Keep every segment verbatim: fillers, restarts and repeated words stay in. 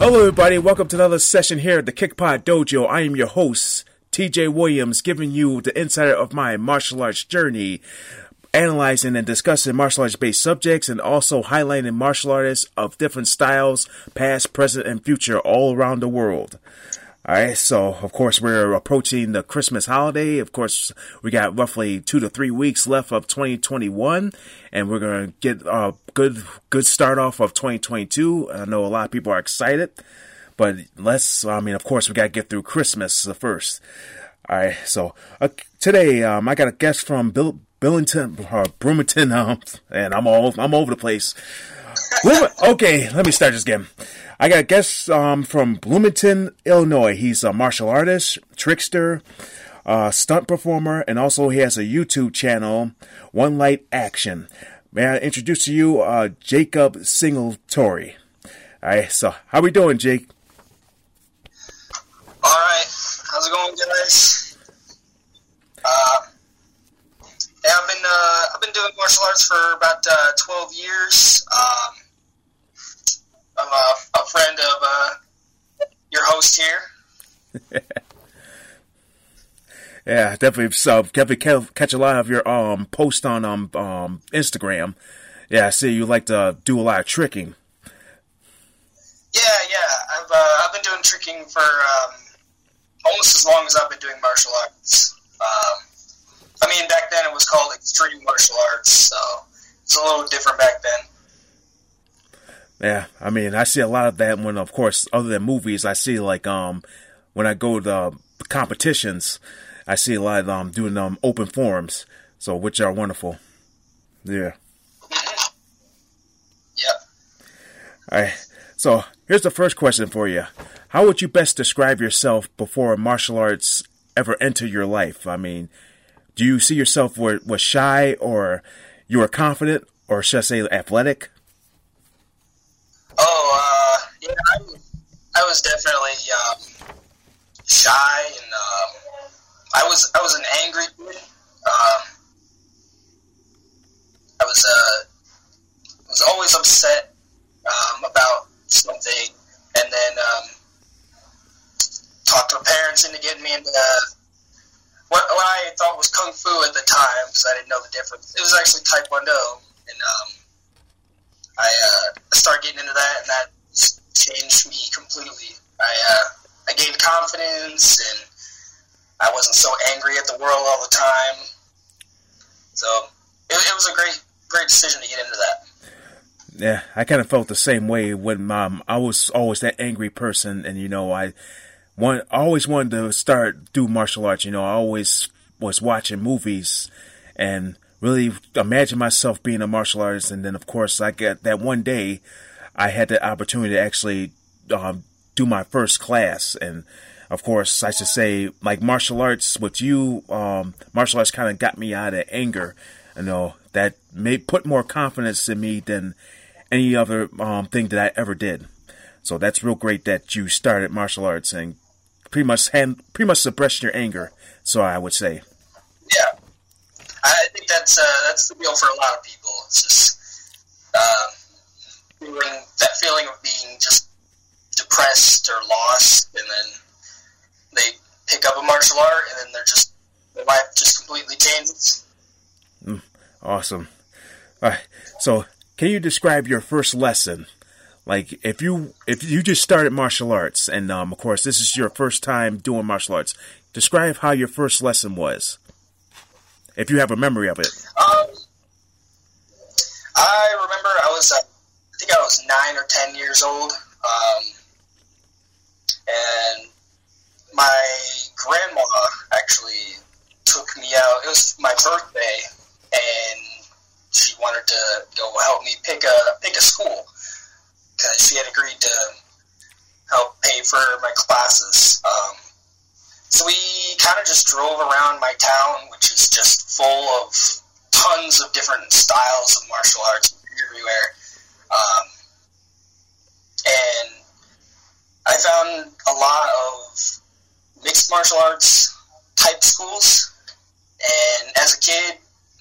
Hello everybody, welcome to another session here at the Kickpod Dojo. I am your host, T J Williams, giving you the insider of my martial arts journey, analyzing and discussing martial arts based subjects, and also highlighting martial artists of different styles, past, present, and future all around the world. Alright, so of course we're approaching the Christmas holiday. Of course, we got roughly two to three weeks left of twenty twenty-one, and we're going to get a good good start off of twenty twenty-two. I know a lot of people are excited, but let's, I mean, of course, we got to get through Christmas first. Alright, so uh, today um, I got a guest from Bill, Billington, uh, Bremerton, um, and I'm all, I'm over the place. Okay, let me start this game. I got a guest um, from Bloomington, Illinois. He's a martial artist, trickster, uh, stunt performer, and also he has a YouTube channel, One Light Action. May I introduce to you uh, Jacob Singletary. All right, so how we doing, Jake? All right, how's it going, guys? Uh, yeah, I've been uh, I've been doing martial arts for about uh, twelve years. Um, I'm a, a friend of uh, your host here. Yeah, definitely. So definitely catch a lot of your um posts on um, um Instagram. Yeah, I see you like to do a lot of tricking. Yeah, yeah. I've uh, I've been doing tricking for um, almost as long as I've been doing martial arts. Um, I mean, back then it was called extreme martial arts, so it's a little different back then. Yeah, I mean, I see a lot of that when, of course, other than movies, I see, like, um, when I go to competitions, I see a lot of them um, doing um, open forums, so, which are wonderful. Yeah. Yep. All right, so here's the first question for you. How would you best describe yourself before martial arts ever enter your life? I mean, do you see yourself were, was shy, or you were confident, or should I say athletic? Oh, uh, yeah, I, I was definitely um, shy, and um, I was I was an angry kid. Um, I was uh, was always upset um, about something, and then um, talked to my parents into getting me into what, what I thought was kung fu at the time, because I didn't know the difference. It was actually taekwondo, and um, I uh, started getting into that, and that changed me completely. I uh, I gained confidence, and I wasn't so angry at the world all the time. So it, it was a great great decision to get into that. Yeah, I kind of felt the same way when um, I was always that angry person, and you know I want I always wanted to start do martial arts. You know, I always was watching movies and really imagine myself being a martial artist, and then of course I got that one day I had the opportunity to actually um, do my first class, and of course I should say like martial arts with you, um, martial arts kind of got me out of anger, you know, that may put more confidence in me than any other um, thing that I ever did. So that's real great that you started martial arts and pretty much hand, pretty much suppressed your anger. So I would say, yeah. I think that's uh, that's the deal for a lot of people. It's just uh, feeling, that feeling of being just depressed or lost, and then they pick up a martial art, and then they're just their life just completely changes. Mm, awesome. All right. So, can you describe your first lesson? Like, if you if you just started martial arts, and um, of course, this is your first time doing martial arts. Describe how your first lesson was, if you have a memory of it. Um, I remember I was, uh, I think I was nine or ten years old, um, and my grandma actually took me out. It was my birthday, and she wanted to, you know, help me pick a pick a school, because she had agreed to help pay for my classes. Um, so we kind of just drove around my town, which is just full of tons of different styles of martial arts everywhere. Um, and I found a lot of mixed martial arts type schools. And as a kid,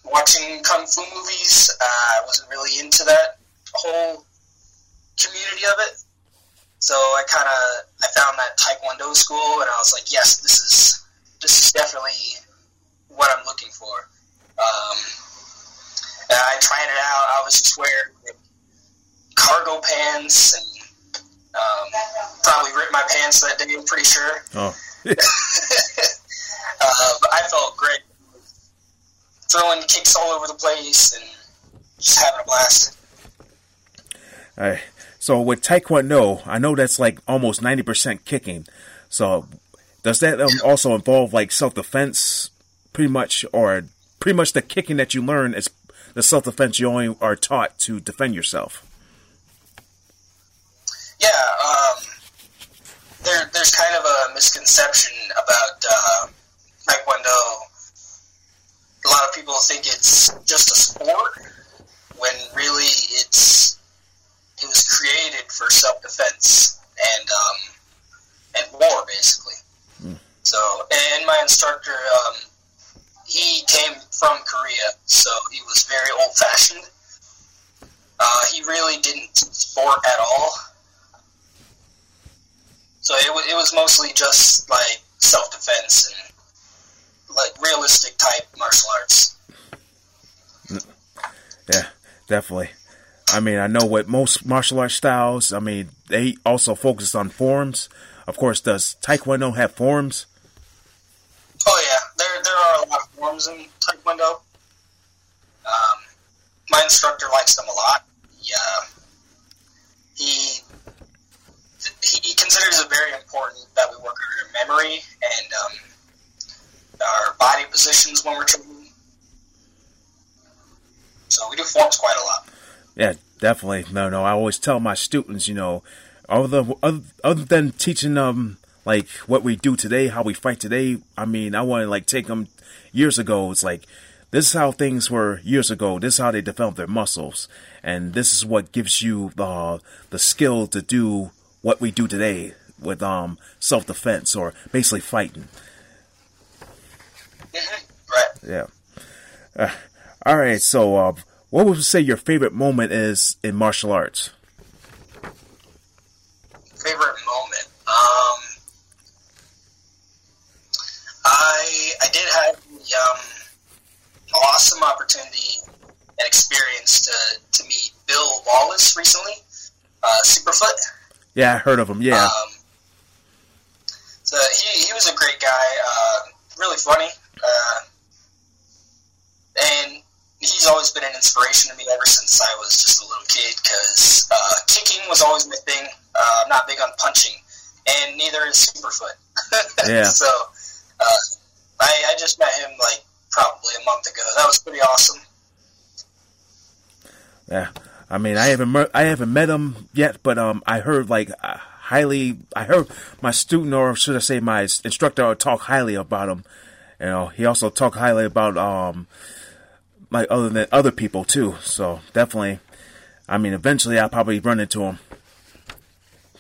watching Kung Fu movies, uh, I wasn't really into that whole community of it. So I kind of, I found that Taekwondo school, and I was like, yes, this is, this is definitely what I'm looking for. Um, and I tried it out. I was just wearing cargo pants, and um, probably ripped my pants that day, I'm pretty sure. Oh. uh, but I felt great. Throwing kicks all over the place and just having a blast. All right. So with Taekwondo, I know that's like almost ninety percent kicking. So does that um, also involve like self-defense pretty much, or pretty much the kicking that you learn is the self-defense you only are taught to defend yourself? Yeah. Um, there, there's kind of a misconception about uh, Taekwondo. A lot of people think it's just a sport, when really it's it was created for self-defense and um, and war, basically. Mm. So, and my instructor, um, he came from Korea, so he was very old-fashioned. Uh, he really didn't teach sport at all. So it w- it was mostly just like self-defense and like realistic type martial arts. Yeah, definitely. I mean, I know what most martial arts styles, I mean, they also focus on forms. Of course, does Taekwondo have forms? Oh yeah, there there are a lot of forms in Taekwondo. Um, my instructor likes them a lot. He, uh, he, he considers it very important that we work on our memory and um, our body positions when we're training. So we do forms quite a lot. Yeah, definitely. No, no. I always tell my students, you know, other other, other than teaching them like what we do today, how we fight today. I mean, I want to like take them years ago. It's like, this is how things were years ago. This is how they developed their muscles, and this is what gives you the uh, the skill to do what we do today with um self defense or basically fighting. Yeah. Uh, all right. So, uh, what would you say your favorite moment is in martial arts? Favorite moment. Um, I I did have the um, awesome opportunity and experience to, to meet Bill Wallace recently. Uh, Superfoot. Yeah, I heard of him. Yeah. Um, so he he was a great guy. Uh, really funny. Uh, and he's always been an inspiration to me ever since I was just a little kid, because uh, kicking was always my thing. Uh, I'm not big on punching, and neither is Superfoot. Yeah. So uh, I, I just met him like probably a month ago. That was pretty awesome. Yeah, I mean, I haven't mer- I haven't met him yet, but um, I heard like uh, highly. I heard my student, or should I say, my instructor, talk highly about him. You know, he also talked highly about um, like other than other people too. So definitely, I mean, eventually I'll probably run into him.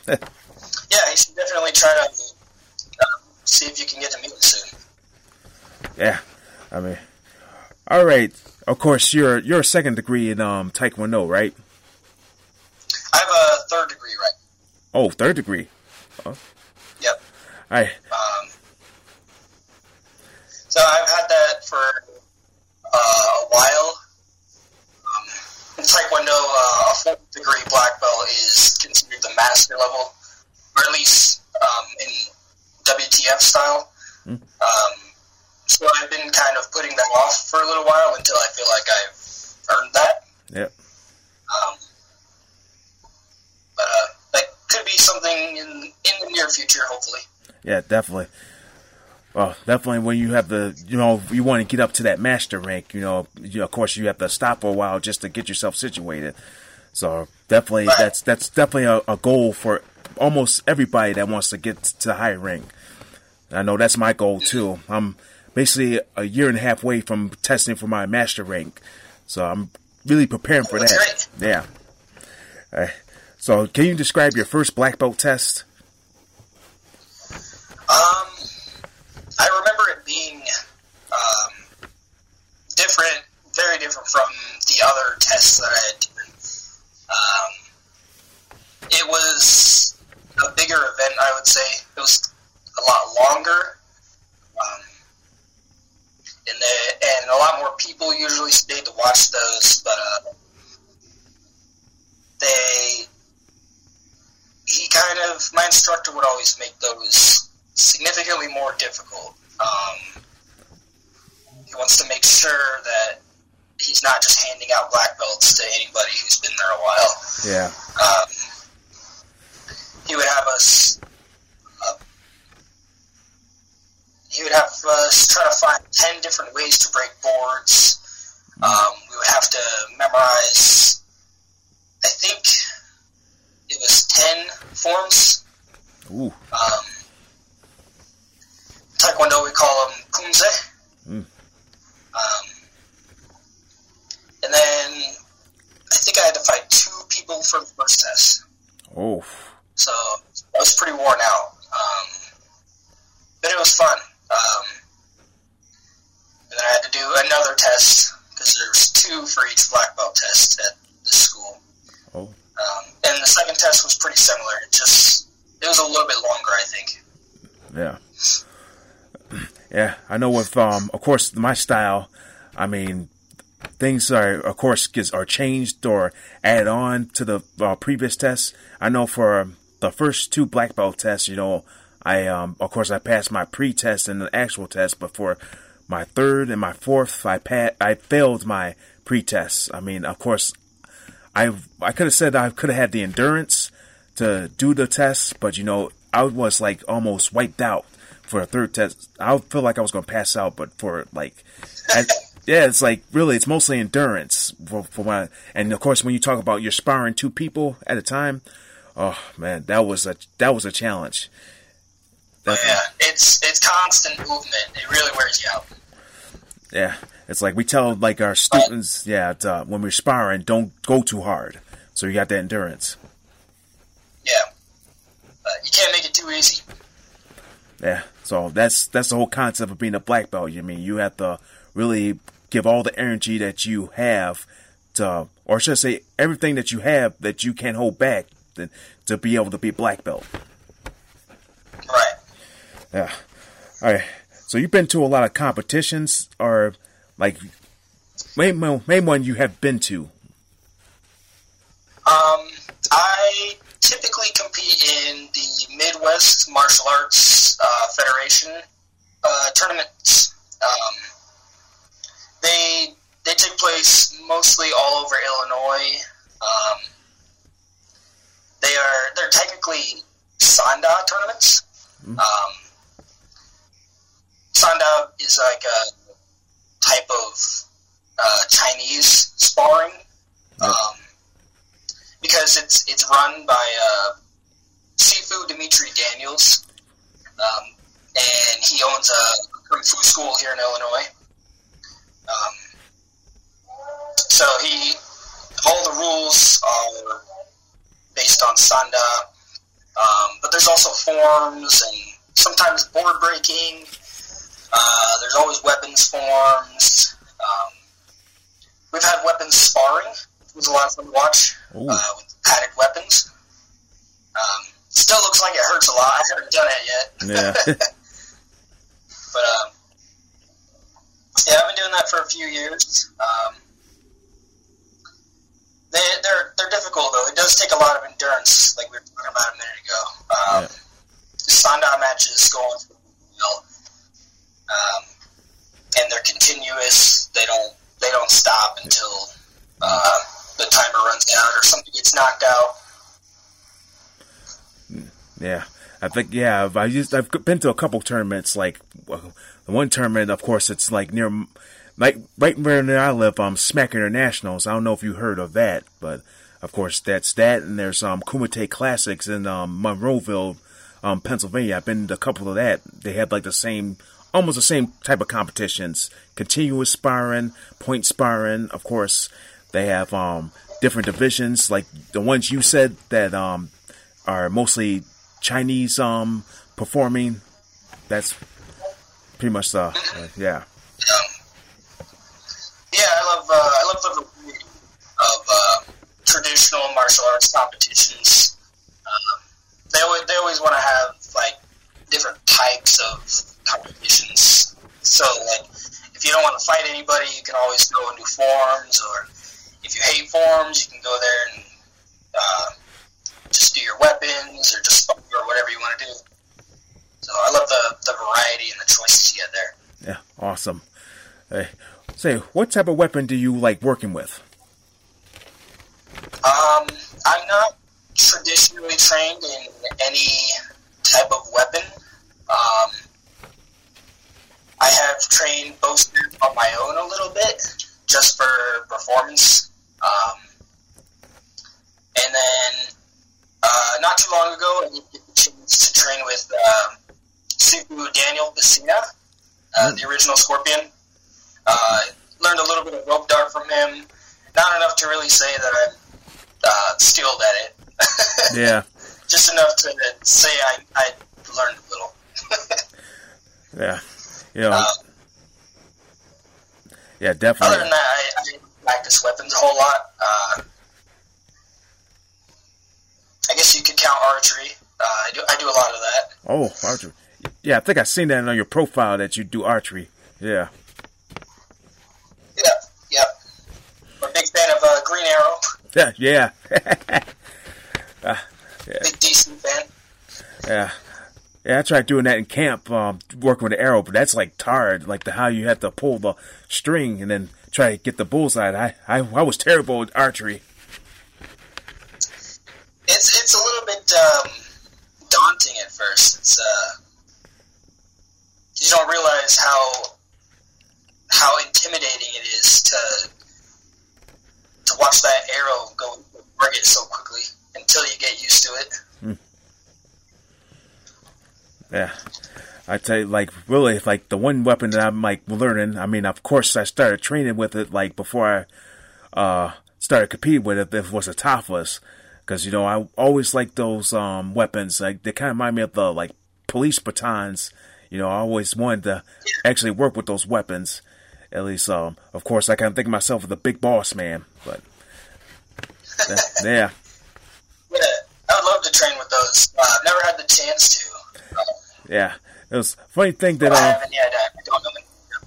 Yeah, you should definitely try to uh, see if you can get to meet him soon. Yeah, I mean, all right. Of course, you're you're a second degree in um, Taekwondo, right? I have a third degree, right? Oh, third degree. Oh. Yep. All right. Um, So I've had that for uh, a while. Um, in Taekwondo, uh, a fourth degree black belt is considered the master level, or at least um, in W T F style. Mm. Um, so I've been kind of putting that off for a little while until I feel like I've earned that. Yep. Um, but uh, that could be something in, in the near future, hopefully. Yeah, definitely. Well, definitely when you have the, you know, you want to get up to that master rank, you know, you, of course you have to stop for a while just to get yourself situated. So definitely that's that's definitely a, a goal for almost everybody that wants to get to the high rank. I know that's my goal too. I'm basically a year and a half away from testing for my master rank. So I'm really preparing for that. That's great. Yeah. All right. So can you describe your first black belt test? Um, I remember it being um, different, very different from the other tests that I had done. Um, it was a bigger event, I would say. It was a lot longer, um, and, the, and a lot more people usually stayed to watch those, but uh, they, he kind of, my instructor would always make those significantly more difficult. Um, he wants to make sure that he's not just handing out black belts to anybody who's been there a while. Yeah. Um, he would have us. Uh, he would have us try to find ten different ways to break boards. Um, we would have to memorize. I think it was ten forms. Ooh. Um, Taekwondo, we call them kumze. Mm. Um, and then I think I had to fight two people for the first test. Oh. So I was pretty worn out. Um, but it was fun. Um, and then I had to do another test because there's two for each black belt test at the school. Oh. Um, and the second test was pretty similar. It just, it was a little bit longer, I think. Yeah. Yeah, I know with, um, of course, my style, I mean, things are, of course, gets, are changed or added on to the uh, previous tests. I know for the first two black belt tests, you know, I, um, of course, I passed my pre-test and the actual test, but for my third and my fourth, I pa- I failed my pre-test. I mean, of course, I I could have said I could have had the endurance to do the test, but, you know, I was, like, almost wiped out. For a third test, I feel like I was going to pass out, but for like, I, yeah, it's like really, it's mostly endurance. For, for my, and of course, when you talk about you're sparring two people at a time, oh man, that was a that was a challenge. That's, yeah, it's it's constant movement. It really wears you out. Yeah, it's like we tell like our students, yeah, it's, uh, when we're sparring, don't go too hard. So you got that endurance. Yeah, uh, you can't make it too easy. Yeah, so that's that's the whole concept of being a black belt. You mean you have to really give all the energy that you have to, or should I say, everything that you have that you can't hold back to, to be able to be black belt. Right. Yeah. All right. So you've been to a lot of competitions, or like name name one you have been to. Um, I typically compete in the Midwest Martial Arts uh, Federation uh, tournaments. Um, they they take place mostly all over Illinois. Um, they are they're technically Sanda tournaments. Mm-hmm. Um, Sanda is like a type of uh, Chinese sparring. Yep. Um, Because it's it's run by uh, Sifu Dimitri Daniels, um, and he owns a kung fu school here in Illinois. Um, so he all the rules are based on Sanda, um, but there's also forms and sometimes board breaking. Uh, there's always weapons forms. Um, we've had weapons sparring. It was a lot of fun to watch uh, with padded weapons. Um, still looks like it hurts a lot. I haven't done it yet. Yeah. But, um, yeah, I've been doing that for a few years. Um, they, they're they're difficult, though. It does take a lot of endurance, like we were talking about a minute ago. Um, yeah. The Sanda matches go on for a while. Um, and they're continuous. They don't, they don't stop until... Uh, the timer runs out or something gets knocked out. Yeah. I think, yeah, I've, I just, I've been to a couple tournaments, like, well, the one tournament, of course, it's like near, like, right where I live, um, Smack Internationals. I don't know if you heard of that, but, of course, that's that, and there's, um, Kumite Classics in, um, Monroeville, um, Pennsylvania. I've been to a couple of that. They have, like, the same, almost the same type of competitions. Continuous sparring, point sparring, of course, they have, um, different divisions, like the ones you said that, um, are mostly Chinese um performing. That's pretty much the mm-hmm. uh, yeah. yeah yeah I love uh, I love the variety of uh, traditional martial arts competitions. um, they always they always want to have like different types of competitions, so like if you don't want to fight anybody you can always go and do forms, or if you hate forms you can go there and uh just do your weapons or just or whatever you want to do. So I love the, the variety and the choices you get there. Yeah, awesome. Hey, say, what type of weapon do you like working with? Um, I'm not traditionally trained in any type of weapon. Um, I have trained both on my own a little bit just for performance. Um, and then Uh, not too long ago, I did get the chance to train with uh, Suku Daniel Pesina, uh, the original Scorpion. Uh, learned a little bit of rope dart from him. Not enough to really say that I'm uh, skilled at it. Yeah. Just enough to say I, I learned a little. Yeah. You know, um, yeah, definitely. Other than that, I, I didn't practice weapons a whole lot. Uh, I guess you could count archery. Uh, I do I do a lot of that. Oh, archery. Yeah, I think I've seen that on your profile that you do archery. Yeah. Yeah, yeah. I'm a big fan of uh, Green Arrow. Yeah, yeah. uh, yeah. Big, decent fan. Yeah. Yeah, I tried doing that in camp, um, working with an arrow, but that's like tired, like the how you have to pull the string and then try to get the bullseye. I, I, I was terrible at archery. It's it's a little bit um, daunting at first. It's uh, you don't realize how how intimidating it is to to watch that arrow go target so quickly until you get used to it. Mm. Yeah, I tell you, like really, like the one weapon that I'm like learning. I mean, of course, I started training with it like before I uh, started competing with it. It was a topless. Because, you know, I always like those um, weapons. Like they kind of remind me of the, like, police batons. You know, I always wanted to actually work with those weapons. At least, um, of course, I kind of think of myself as the big boss man. But, uh, yeah. Yeah, I would love to train with those. Uh, I've never had the chance to. Uh, yeah, it was a funny thing that... Well, I haven't yet. I don't know many.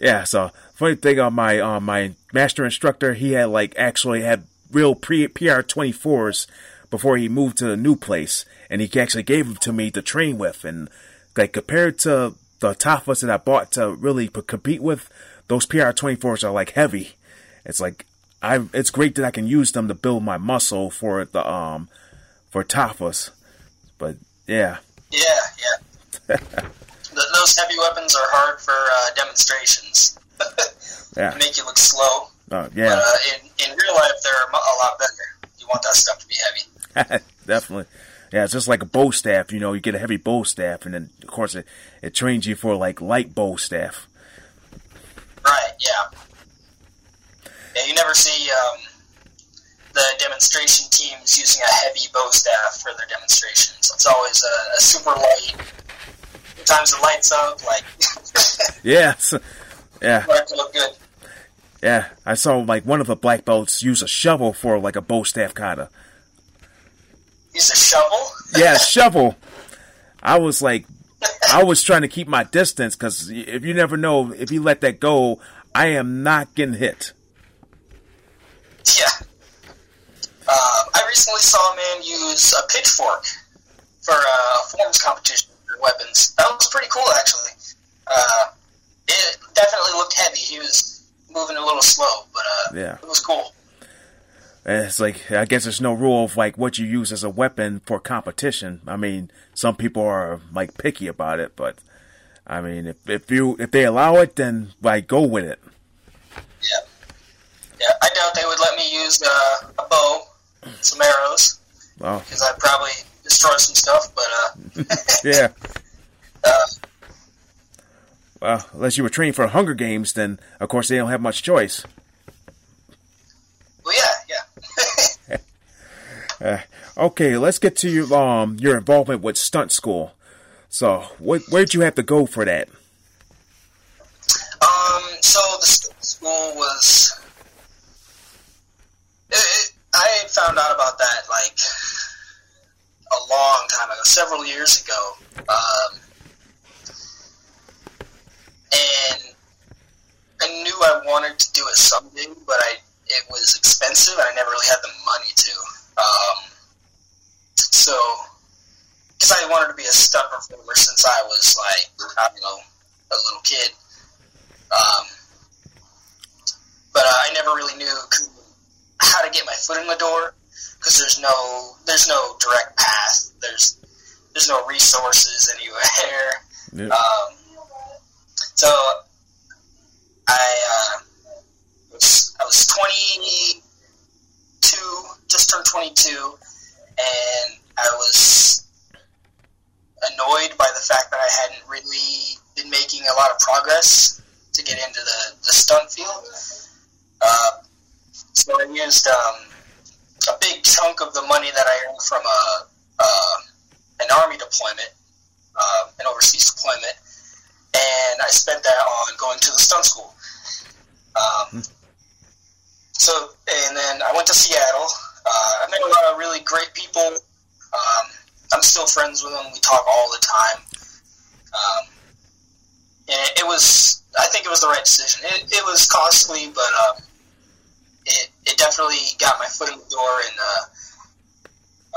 Yeah, so, funny thing on my, on my master instructor, he had, like, actually had... real pre- P R twenty-fours before he moved to a new place, and he actually gave them to me to train with, and like compared to the Tafas that I bought to really p- compete with, those P R twenty-fours are like heavy. It's like I it's great that I can use them to build my muscle for the um for Tafas, but yeah yeah yeah those heavy weapons are hard for uh, demonstrations. Yeah, make you look slow. Oh, yeah. But uh, in, in real life, they're a lot better. You want that stuff to be heavy. Definitely. Yeah, it's just like a bow staff. You know, you get a heavy bow staff, and then, of course, it, it trains you for, like, light bow staff. Right, yeah. Yeah, you never see um, the demonstration teams using a heavy bow staff for their demonstrations. It's always a, a super light. Sometimes it lights up, like... Yeah. So, yeah. But it look good. Yeah, I saw, like, one of the black belts use a shovel for, like, a bow staff kind of. Use a shovel? Yeah, shovel. I was, like, I was trying to keep my distance, because if you never know, if you let that go, I am not getting hit. Yeah. Uh, I recently saw a man use a pitchfork for a forms competition for weapons. That was pretty cool, actually. Uh, it definitely looked heavy. He was... moving a little slow, but uh, yeah. It was cool. And it's like, I guess there's no rule of like what you use as a weapon for competition. I mean, some people are like picky about it, but I mean, if if you if they allow it, then like go with it. Yeah, yeah. I doubt they would let me use uh, a bow, some arrows, because oh. I'd probably destroy some stuff. But uh, yeah. Uh, well, unless you were training for Hunger Games, then of course they don't have much choice. Well, yeah, yeah. uh, okay, let's get to your, um your involvement with stunt school. So, what, where'd you have to go for that? Um, so the stunt school was. It, it, I found out about that like a long time ago, several years ago, um, and I knew I wanted to do it someday, but I it was expensive, and I never really had the money to. Um, so. Because I wanted to be a stunt performer since I was, like, I don't know, a little kid. Um, but I never really knew how to get my foot in the door, because there's no there's no direct path. There's there's no resources anywhere. Yep. Um, so I, uh, was, I was twenty-two, just turned twenty-two, and I was annoyed by the fact that I hadn't really been making a lot of progress to get into the, the stunt field. Uh, so I used um, a big chunk of the money that I earned from a, uh, an Army deployment, uh, an overseas deployment, and I spent that on going to the stunt school. Um, so, and then I went to Seattle. Uh, I met a lot of really great people. Um, I'm still friends with him. We talk all the time. Um, and it was, I think it was the right decision. It, it was costly, but uh, it, it definitely got my foot in the door, and uh,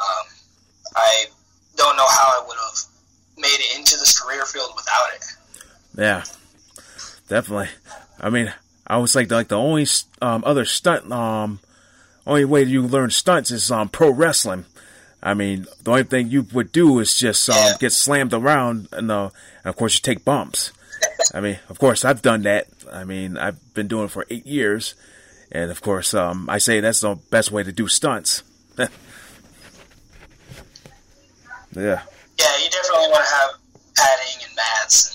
um, I don't know how I would have made it into this career field without it. Yeah, definitely. I mean, I was like, the, like the only um, other stunt, um, only way you learn stunts is um, pro wrestling. I mean, the only thing you would do is just um, get slammed around, and, uh, and of course you take bumps. I mean, of course I've done that. I mean, I've been doing it for eight years, and of course um, I say that's the best way to do stunts. yeah. Yeah, you definitely want to have padding and mats,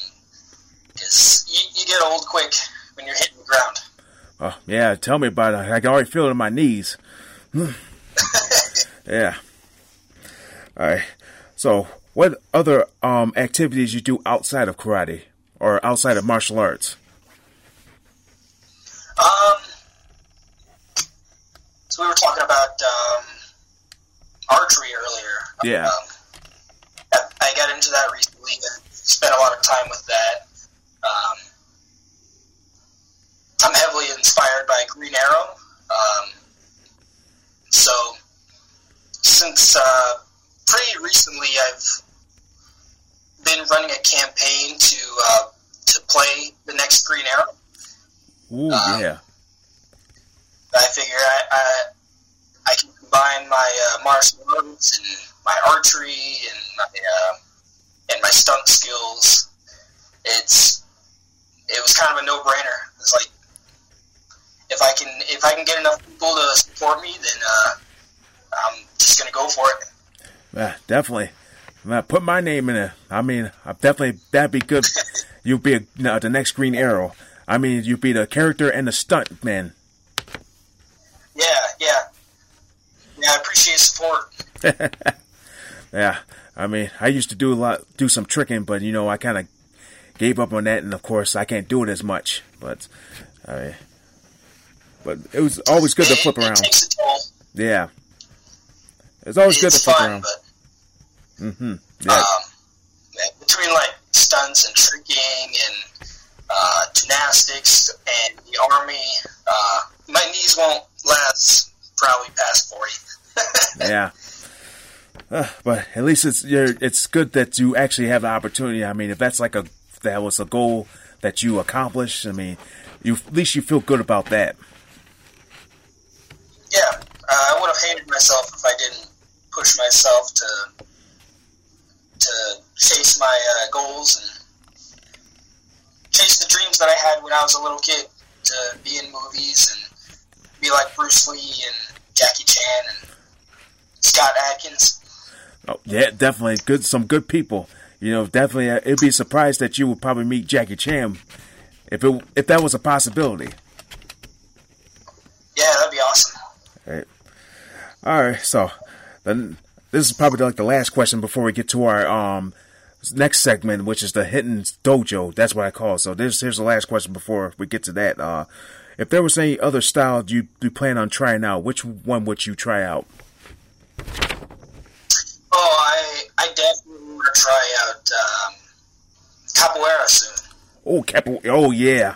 because you, you get old quick when you're hitting the ground. Oh yeah, tell me about it. I can already feel it in my knees. yeah. All right. So, what other um, activities you do outside of karate or outside of martial arts? Um. So we were talking about um, archery earlier. Yeah. Um, I got into that recently and spent a lot of time with that. Um, I'm heavily inspired by Green Arrow. Um, so, since. Uh, Pretty recently, I've been running a campaign to uh, to play the next Green Arrow. Ooh, um, yeah. I figure I I, I can combine my uh, martial arts and my archery and my uh, and my stunt skills. It's it was kind of a no brainer. It's like if I can if I can get enough people to support me, then uh, I'm just gonna go for it. Yeah, definitely. I put my name in it. I mean, I definitely that'd be good. You'd be a, no, the next Green Arrow. I mean, you'd be the character and the stunt man. Yeah, yeah, yeah. I appreciate support. yeah, I mean, I used to do a lot, do some tricking, but you know, I kind of gave up on that, and of course, I can't do it as much. But, I mean, but it was always good it, to flip it around. Takes a toll. Yeah. It's always it's good to fuck around. But, mm-hmm. Yeah. Um, between like stunts and tricking and uh, gymnastics and the army, uh, my knees won't last probably past forty. yeah. Uh, but at least it's you're, it's good that you actually have the opportunity. I mean, if that's like a that was a goal that you accomplished, I mean, you at least you feel good about that. Yeah. Uh, have hated myself if I didn't push myself to to chase my uh, goals and chase the dreams that I had when I was a little kid, to be in movies and be like Bruce Lee and Jackie Chan and Scott Adkins. Oh yeah, definitely good. Some good people. You know, definitely. It'd be a surprise that you would probably meet Jackie Chan if it if that was a possibility. Yeah, that'd be awesome. All right. All right. So, then this is probably like the last question before we get to our um next segment, which is the Hidden Dojo. That's what I call it. So, this here's the last question before we get to that. Uh, if there was any other style you you plan on trying out, which one would you try out? Oh, I I definitely want to try out um, capoeira soon. Oh, capo! Oh, yeah.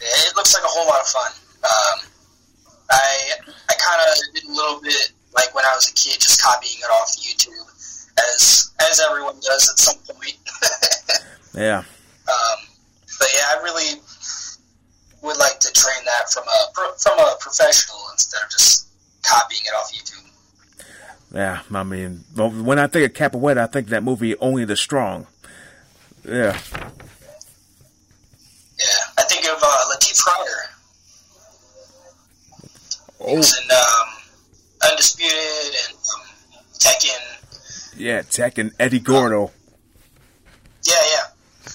It looks like a whole lot of fun. Um, I I kind of did a little bit like when I was a kid, just copying it off YouTube, as as everyone does at some point. Yeah. Um, but yeah, I really would like to train that from a from a professional instead of just copying it off YouTube. Yeah, I mean, when I think of capoeira, I think of that movie Only the Strong. Yeah. Yeah, I think of uh, Latif Cryer. Oh. He was in um, Undisputed and um, Tekken. Yeah, Tekken, Eddie Gordo. Yeah, yeah.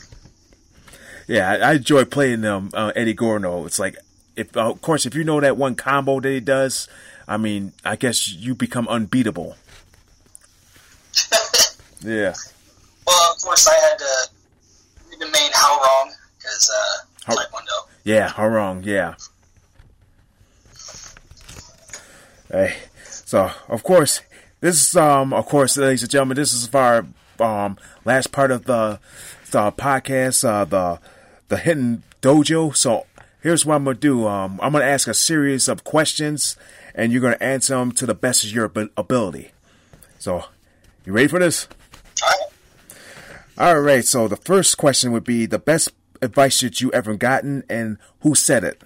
Yeah, I, I enjoy playing um, uh, Eddie Gordo. It's like, if uh, of course, if you know that one combo that he does, I mean, I guess you become unbeatable. Yeah. Well, of course, I had to remain how wrong, because uh, Taekwondo. Yeah, how wrong, yeah. Hey, so, of course, this is, um, of course, ladies and gentlemen, this is our um, last part of the, the podcast, uh, the, the Hidden Dojo. So, here's what I'm going to do. Um, I'm going to ask a series of questions, and you're going to answer them to the best of your ability. So, you ready for this? All right. All right, so the first question would be the best advice that you ever gotten, and who said it?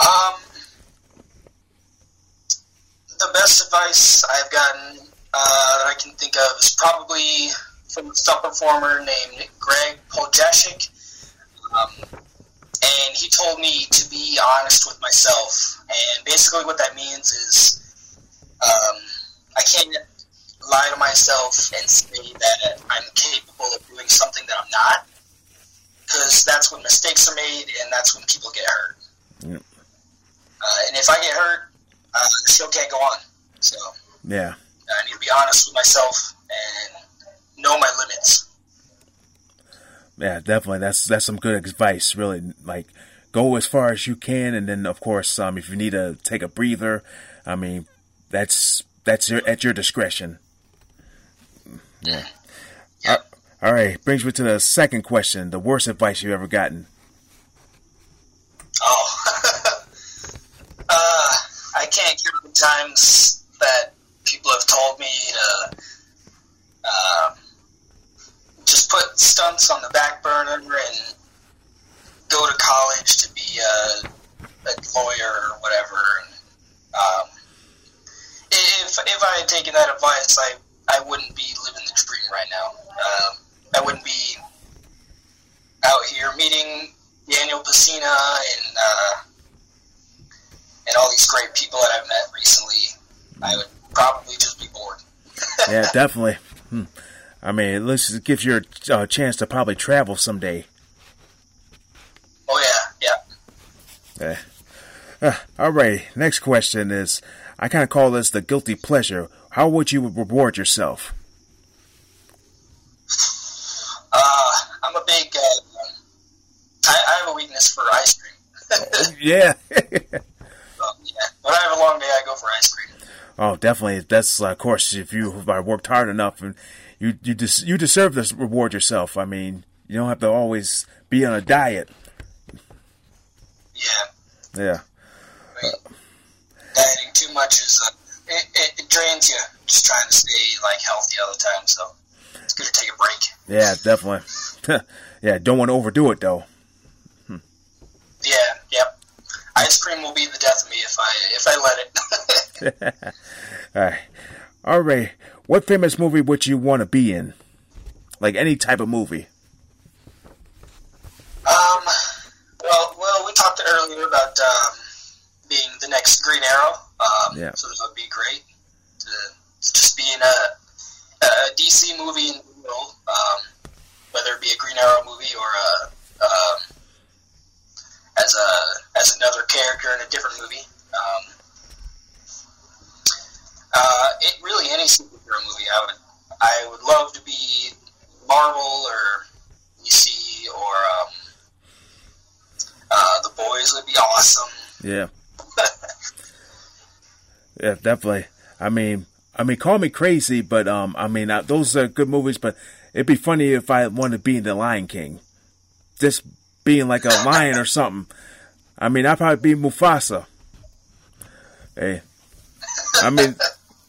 Um, the best advice I've gotten uh, that I can think of is probably from a stunt performer named Greg Poljashik. Um, and he told me to be honest with myself. And basically what that means is um, I can't lie to myself and say that I'm capable of doing something that I'm not, because that's when mistakes are made and that's when people get hurt. Yep. Uh, and if I get hurt, uh, the show can't go on. So yeah, I need to be honest with myself and know my limits. Yeah, definitely. That's that's some good advice, really. Like, go as far as you can, and then, of course, um, if you need to take a breather, I mean, that's that's your, at your discretion. Yeah. Uh, all right, brings me to the second question: the worst advice you've ever gotten. Oh, uh, I can't count the times that people have told me to. Uh, Just put stunts on the back burner and go to college to be a, a lawyer or whatever. Um, if if I had taken that advice, I, I wouldn't be living the dream right now. Um, I wouldn't be out here meeting Daniel Pesina and uh, and all these great people that I've met recently. I would probably just be bored. Yeah, definitely. Hmm. I mean, at least it gives you a uh, chance to probably travel someday. Oh, yeah, yeah. Uh, uh, all right, next question is, I kind of call this the guilty pleasure. How would you reward yourself? Uh, I'm a big, uh, I, I have a weakness for ice cream. Oh, yeah. um, yeah. When I have a long day, I go for ice cream. Oh, definitely. That's, uh, of course, if you if I worked hard enough and... You you des- you deserve this reward yourself. I mean, you don't have to always be on a diet. Yeah. Yeah. I mean, dieting too much is uh, it, it, it drains you. Just trying to stay like healthy all the time, so it's good to take a break. Yeah, definitely. Yeah, don't want to overdo it though. Hmm. Yeah. Yep. Ice cream will be the death of me if if I if I let it. All right, all right. What famous movie would you want to be in? Like any type of movie. Um. Well, well, we talked earlier about um, being the next Green Arrow. Um, yeah. So that would be great to just be in a, a D C movie in the world, um, whether it be a Green Arrow movie or a, um, as a as another character in a different movie. Um, uh, it really any superhero movie. I would I would love to be Marvel or D C or um, uh, The Boys would be awesome. Yeah. Yeah, definitely. I mean, I mean, call me crazy, but um, I mean, I, those are good movies. But it'd be funny if I wanted to be in The Lion King, just being like a lion or something. I mean, I'd probably be Mufasa. Hey, I mean,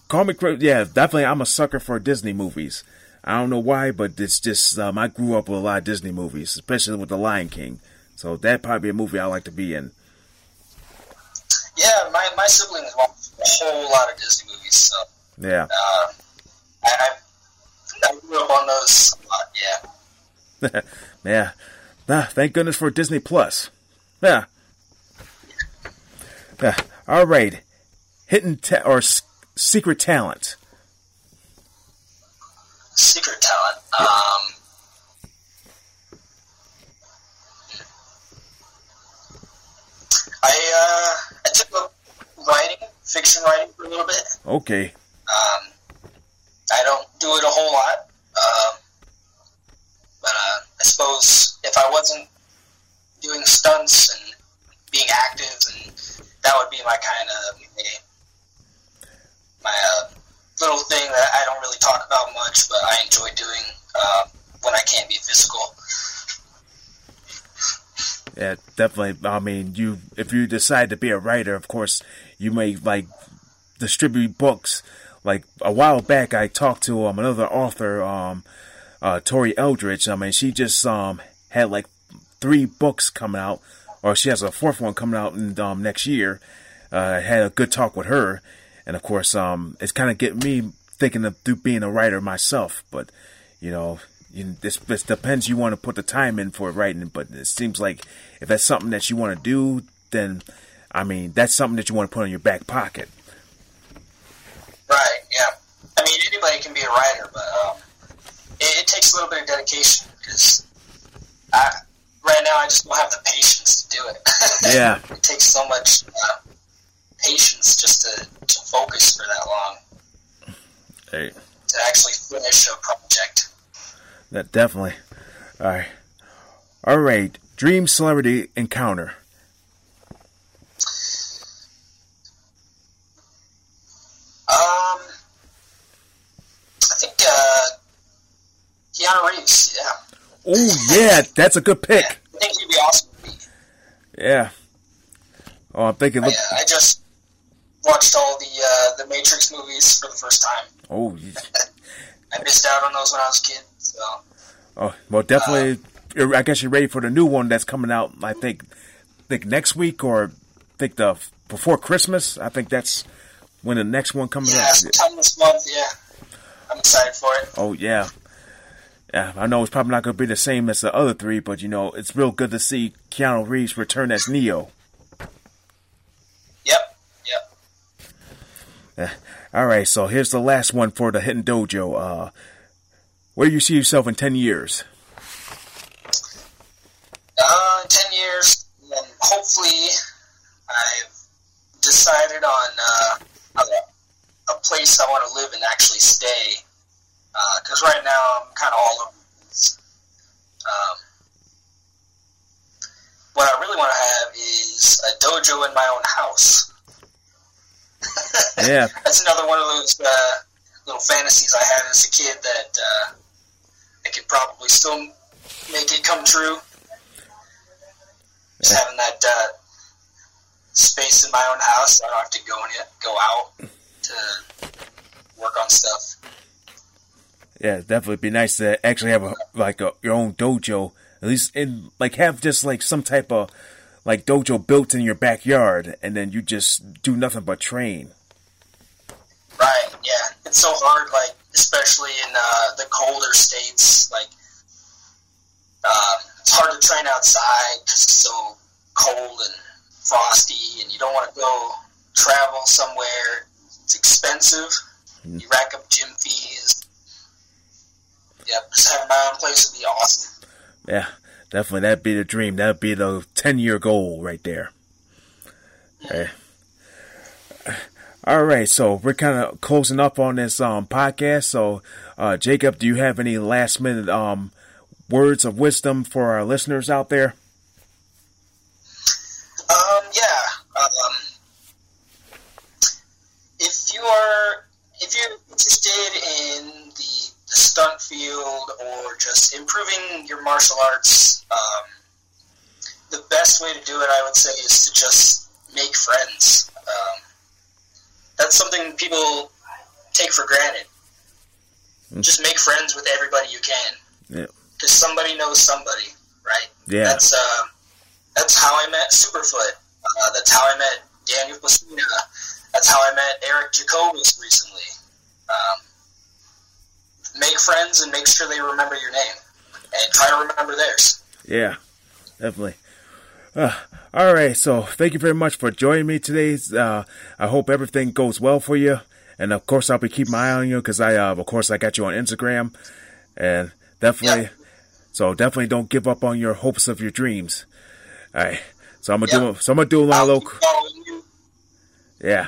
call me crazy. Yeah, definitely. I'm a sucker for Disney movies. I don't know why, but it's just um, I grew up with a lot of Disney movies, especially with The Lion King. So that'd probably be a movie I like to be in. Yeah, my my siblings watch a whole lot of Disney movies, so yeah, uh, I, I I grew up on those a lot. Yeah, yeah. Nah, thank goodness for Disney Plus. Yeah. Yeah. All right, hidden ta- or s- secret talent. Secret talent. Yeah. Um. I uh, I took up writing, fiction writing for a little bit. Okay. Um, I don't do it a whole lot, um, but uh, I suppose if I wasn't doing stunts and being active, and that would be my kind of my uh, little thing that I don't really talk about much, but I enjoy doing uh, when I can't be physical. Yeah, definitely. I mean, you if you decide to be a writer, of course, you may, like, distribute books. Like, a while back, I talked to um, another author, um, uh, Tori Eldridge. I mean, she just um, had, like, three books coming out, or she has a fourth one coming out in, um, next year. Uh, I had a good talk with her, and, of course, um, it's kind of getting me thinking of being a writer myself, but, you know... You, this, this depends. You want to put the time in for writing, but it seems like if that's something that you want to do, then I mean that's something that you want to put in your back pocket. Right. Yeah. I mean, anybody can be a writer, but um, it, it takes a little bit of dedication because I right now I just don't have the patience to do it. Yeah. It takes so much uh, patience just to, to focus for that long. Hey. To actually finish a project. That definitely. All right. All right. Dream celebrity encounter. Um, I think uh, Keanu Reeves. Yeah. Oh yeah, that's a good pick. Yeah, I think he'd be awesome. Yeah. Oh, I'm thinking. Look- I, uh, I just watched all the uh, the Matrix movies for the first time. Oh. Yeah. I missed out on those when I was a kid. So, oh well, definitely. Uh, I guess you're ready for the new one that's coming out. I think, think next week or think the before Christmas. I think that's when the next one comes yeah, out. Yeah, coming this month. Yeah, I'm excited for it. Oh yeah, yeah. I know it's probably not going to be the same as the other three, but you know it's real good to see Keanu Reeves return as Neo. Yep. Yep. Yeah. All right. So here's the last one for the Hidden Dojo. Uh. Where do you see yourself in ten years? Uh, in ten years, and hopefully, I've decided on uh, a, a place I want to live and actually stay. Because uh, right now, I'm kind of all over the place. Um, what I really want to have is a dojo in my own house. Yeah, that's another one of those uh, little fantasies I had as a kid that. Uh, I could probably still make it come true. Just yeah. having that uh, space in my own house, so I don't have to go in it, go out to work on stuff. Yeah, definitely be nice to actually have a, like a, your own dojo. At least in like have just like some type of like dojo built in your backyard, and then you just do nothing but train. Right, yeah. It's so hard, like, especially in uh, the colder states, like, uh, it's hard to train outside because it's so cold and frosty, and you don't want to go travel somewhere. It's expensive. Mm. You rack up gym fees. Yep, just having my own place would be awesome. Yeah, definitely. That'd be the dream. That'd be the ten-year goal right there. Yeah. Hey. All right, so we're kind of closing up on this um, podcast. So, uh, Jacob, do you have any last-minute um, words of wisdom for our listeners out there? Um, yeah. Um, if you are, if you're interested in the, the stunt field or just improving your martial arts, um, the best way to do it, I would say, is to just make friends. Um, That's something people take for granted. Just make friends with everybody you can. Yeah. Because somebody knows somebody, right? Yeah. That's uh, that's how I met Superfoot. Uh, that's how I met Daniel Pesina. That's how I met Eric Jacobus recently. Um, make friends and make sure they remember your name. And try to remember theirs. Yeah, definitely. Uh, all right, so thank you very much for joining me today. Uh, I hope everything goes well for you, and of course I'll be keeping my eye on you because I, uh, of course, I got you on Instagram, and definitely, yep. so definitely don't give up on your hopes of your dreams. All right, so I'm gonna yep. do, so I'm gonna do a lot of local. Yeah.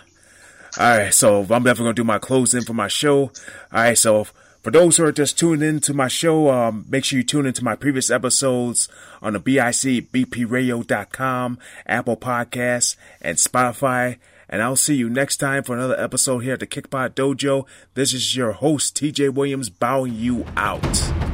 All right, so I'm definitely gonna do my closing for my show. All right, so. For those who are just tuning into my show, um, make sure you tune into my previous episodes on the B I C B P Radio dot com, Apple Podcasts, and Spotify. And I'll see you next time for another episode here at the Kickpod Dojo. This is your host, T J Williams, bowing you out.